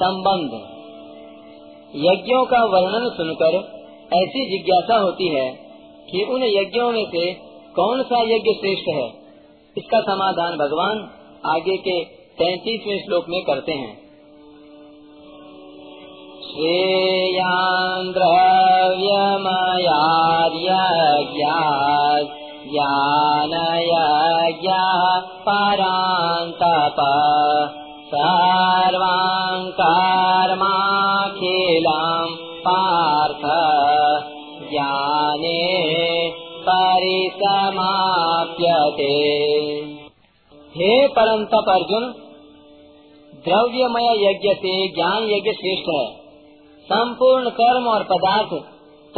संबंध। यज्ञों का वर्णन सुनकर ऐसी जिज्ञासा होती है कि उन यज्ञों में से कौन सा यज्ञ श्रेष्ठ है। इसका समाधान भगवान आगे के 33वें श्लोक में करते हैं। श्रेयान् द्रव्यमयार्यज्ञात् ज्ञानयज्ञाः परान्तपः सर्वान् कर्माखिलान् पार्थ ज्ञाने परिसमाप्यते। हे परंतप अर्जुन, द्रव्यमय यज्ञ से ज्ञान यज्ञ श्रेष्ठ है। संपूर्ण कर्म और पदार्थ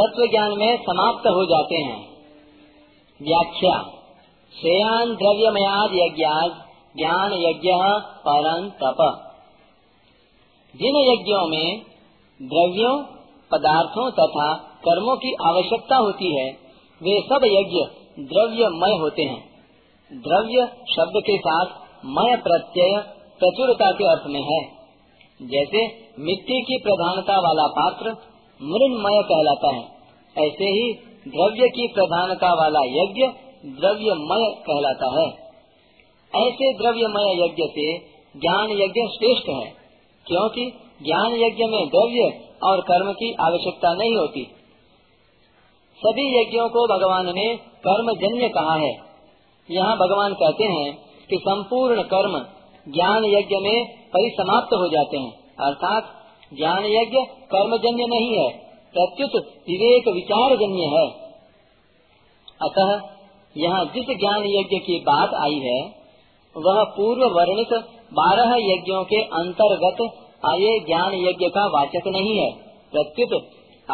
तत्व ज्ञान में समाप्त हो जाते हैं। व्याख्या: श्रेयान् द्रव्यमयाद यज्ञात् ज्ञान यज्ञ परंतप। जिन यज्ञों में द्रव्यों, पदार्थों तथा कर्मों की आवश्यकता होती है वे सब यज्ञ द्रव्यमय होते हैं। द्रव्य शब्द के साथ मय प्रत्यय प्रचुरता के अर्थ में है। जैसे मिट्टी की प्रधानता वाला पात्र मृन्मय कहलाता है, ऐसे ही द्रव्य की प्रधानता वाला यज्ञ द्रव्यमय कहलाता है। ऐसे द्रव्यमय यज्ञ से ज्ञान यज्ञ श्रेष्ठ है, क्योंकि ज्ञान यज्ञ में द्रव्य और कर्म की आवश्यकता नहीं होती। सभी यज्ञों को भगवान ने कर्मजन्य कहा है। यहाँ भगवान कहते हैं कि संपूर्ण कर्म ज्ञान यज्ञ में परिसमाप्त हो जाते हैं, अर्थात ज्ञान यज्ञ कर्मजन्य नहीं है, प्रत्युत विवेक विचार जन्य है। अतः यहाँ जिस ज्ञान यज्ञ की बात आई है वह पूर्व वर्णित 12 यज्ञों के अंतर्गत आये ज्ञान यज्ञ का वाचक नहीं है, प्रत्युत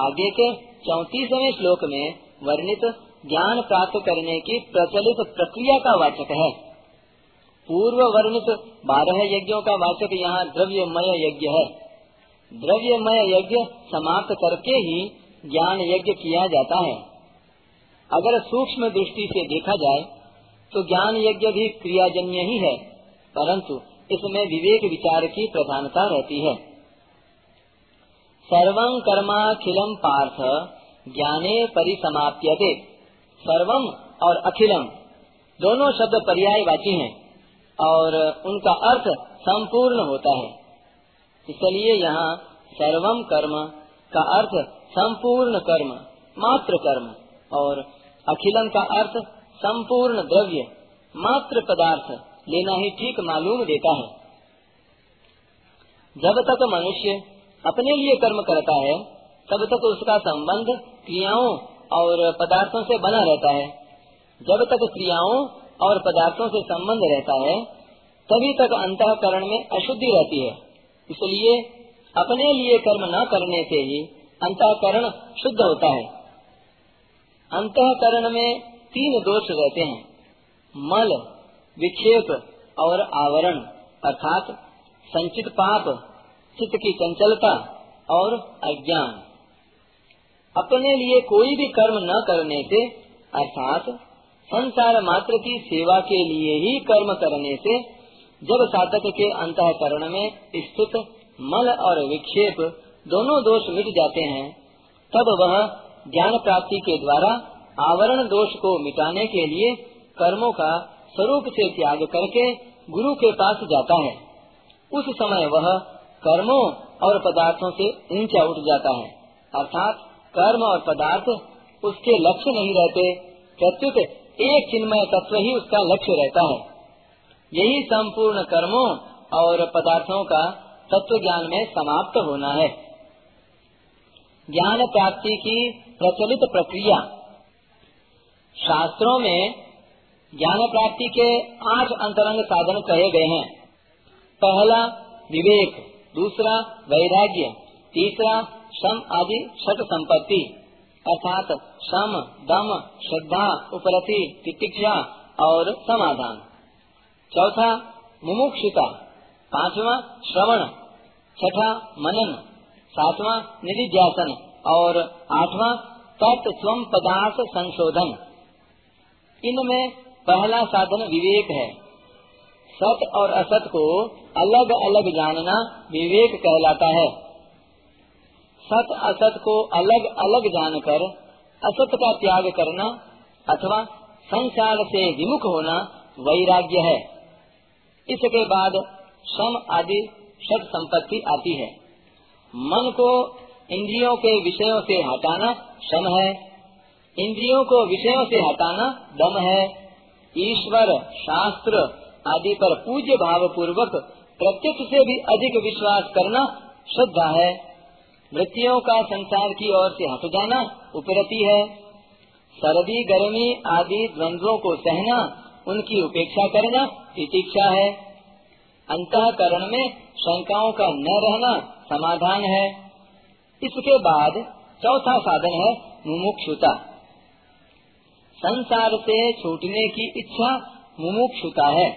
आगे के 34वें श्लोक में वर्णित ज्ञान प्राप्त करने की प्रचलित प्रक्रिया का वाचक है। पूर्व वर्णित 12 यज्ञों का वाचक यहाँ द्रव्यमय यज्ञ है। द्रव्यमय यज्ञ समाप्त करके ही ज्ञान यज्ञ किया जाता है। अगर सूक्ष्म दृष्टि से देखा जाए तो ज्ञान यज्ञ भी क्रियाजन्य ही है, परंतु इसमें विवेक विचार की प्रधानता रहती है। सर्वं कर्माखिलं पार्थ ज्ञाने परिसमाप्यते। सर्वं और अखिलम दोनों शब्द पर्यायवाची हैं और उनका अर्थ संपूर्ण होता है, इसलिए यहाँ सर्वं कर्म का अर्थ संपूर्ण कर्म, मात्र कर्म, और अखिलम का अर्थ संपूर्ण द्रव्य, मात्र पदार्थ लेना ही ठीक मालूम देता है। जब तक मनुष्य अपने लिए कर्म करता है तब तक उसका संबंध क्रियाओं और पदार्थों से बना रहता है। जब तक क्रियाओं और पदार्थों से संबंध रहता है तभी तक अंतःकरण में अशुद्धि रहती है। इसलिए अपने लिए कर्म न करने से ही अंतःकरण शुद्ध होता है। अंतःकरण में 3 दोष रहते हैं: मल, विक्षेप और आवरण, अर्थात संचित पाप, चित्त की चंचलता और अज्ञान। अपने लिए कोई भी कर्म न करने से, अर्थात संसार मात्र की सेवा के लिए ही कर्म करने से, जब साधक के अंतःकरण में स्थित मल और विक्षेप दोनों दोष मिट जाते हैं तब वह ज्ञान प्राप्ति के द्वारा आवरण दोष को मिटाने के लिए कर्मों का स्वरूप से त्याग करके गुरु के पास जाता है। उस समय वह कर्मों और पदार्थों से ऊंचा उठ जाता है, अर्थात कर्म और पदार्थ उसके लक्ष्य नहीं रहते, प्रत्युत एक चिन्मय तत्व ही उसका लक्ष्य रहता है। यही संपूर्ण कर्मों और पदार्थों का तत्व ज्ञान में समाप्त होना है। ज्ञान प्राप्ति की प्रचलित प्रक्रिया। शास्त्रों में ज्ञान प्राप्ति के 8 अंतरंग साधन कहे गए हैं। पहला विवेक, दूसरा वैराग्य, तीसरा सम आदि षट संपत्ति, अर्थात सम, दम, श्रद्धा, उपरति, तितिक्षा और समाधान, चौथा मुमुक्षुता, पांचवा श्रवण, छठा मनन, सातवां निधिध्यासन और आठवां तत्स्वम पदार्थ संशोधन। इनमें पहला साधन विवेक है। सत और असत को अलग अलग जानना विवेक कहलाता है। सत असत को अलग अलग जानकर असत का त्याग करना अथवा संसार से विमुख होना वैराग्य है। इसके बाद श्रम आदि षट संपत्ति आती है। मन को इंद्रियों के विषयों से हटाना श्रम है, इंद्रियों को विषयों से हटाना दम है। ईश्वर, शास्त्र आदि पर पूज्य भाव पूर्वक प्रत्यक्ष से भी अधिक विश्वास करना श्रद्धा है। वृत्तियों का संसार की ओर से हट जाना उपरति है। सर्दी गर्मी आदि द्वंद्वों को सहना, उनकी उपेक्षा करना तितिक्षा है। अंतःकरण में शंकाओं का न रहना समाधान है। इसके बाद चौथा साधन है मुमुक्षुता। संसार से छूटने की इच्छा मुमुक्षुता है।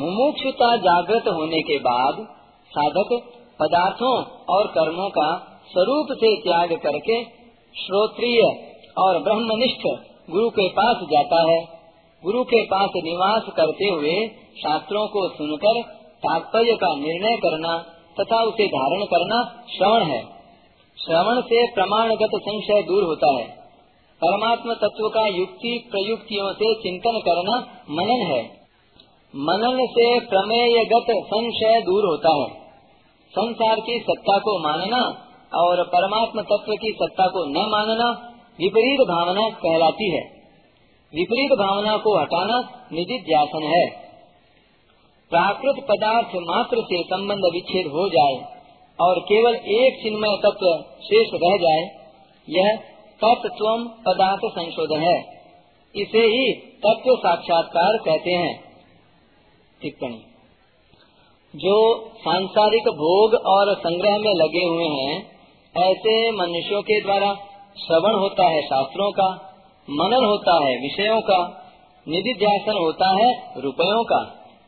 मुमुक्षुता जागृत होने के बाद साधक पदार्थों और कर्मों का स्वरूप से त्याग करके श्रोत्रिय और ब्रह्मनिष्ठ गुरु के पास जाता है। गुरु के पास निवास करते हुए शास्त्रों को सुनकर तात्पर्य का निर्णय करना तथा उसे धारण करना श्रवण है। श्रवण से प्रमाणगत संशय दूर होता है। परमात्म तत्व का युक्ति प्रयुक्तियों से चिंतन करना मनन है। मनन से प्रमेयगत संशय दूर होता है। संसार की सत्ता को मानना और परमात्म तत्व की सत्ता को न मानना विपरीत भावना कहलाती है। विपरीत भावना को हटाना निदिध्यासन है। प्राकृत पदार्थ मात्र से संबंध विच्छेद हो जाए और केवल एक चिन्मय तत्व शेष रह जाए, यह तत्व पदार्थ संशोधन है। इसे ही तत्व साक्षात्कार कहते हैं। टिप्पणी: जो सांसारिक भोग और संग्रह में लगे हुए हैं, ऐसे मनुष्यों के द्वारा श्रवण होता है शास्त्रों का, मनन होता है विषयों का, निदिध्यासन होता है रुपयों का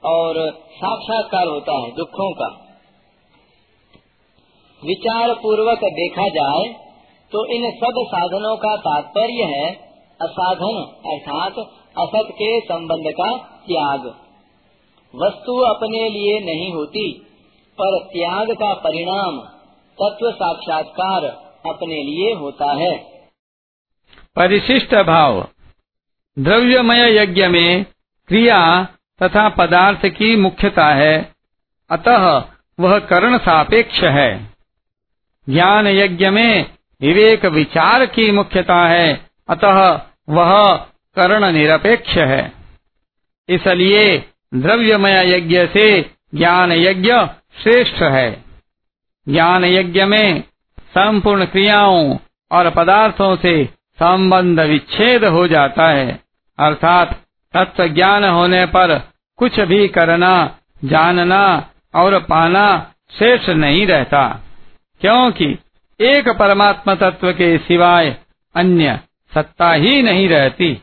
और साक्षात्कार होता है दुखों का। विचार पूर्वक देखा जाए तो इन सब साधनों का तात्पर्य है असाधन अर्थात असत के संबंध का त्याग। वस्तु अपने लिए नहीं होती, पर त्याग का परिणाम तत्व साक्षात्कार अपने लिए होता है। परिशिष्ट भाव: द्रव्यमय यज्ञ में क्रिया तथा पदार्थ की मुख्यता है, अतः वह करण सापेक्ष है। ज्ञान यज्ञ में विवेक विचार की मुख्यता है, अतः वह करण निरपेक्ष है। इसलिए द्रव्यमय यज्ञ से ज्ञान यज्ञ श्रेष्ठ है। ज्ञान यज्ञ में संपूर्ण क्रियाओं और पदार्थों से संबंध विच्छेद हो जाता है, अर्थात तत्व ज्ञान होने पर कुछ भी करना, जानना और पाना श्रेष्ठ नहीं रहता, क्योंकि एक परमात्मा तत्व के सिवाय अन्य सत्ता ही नहीं रहती।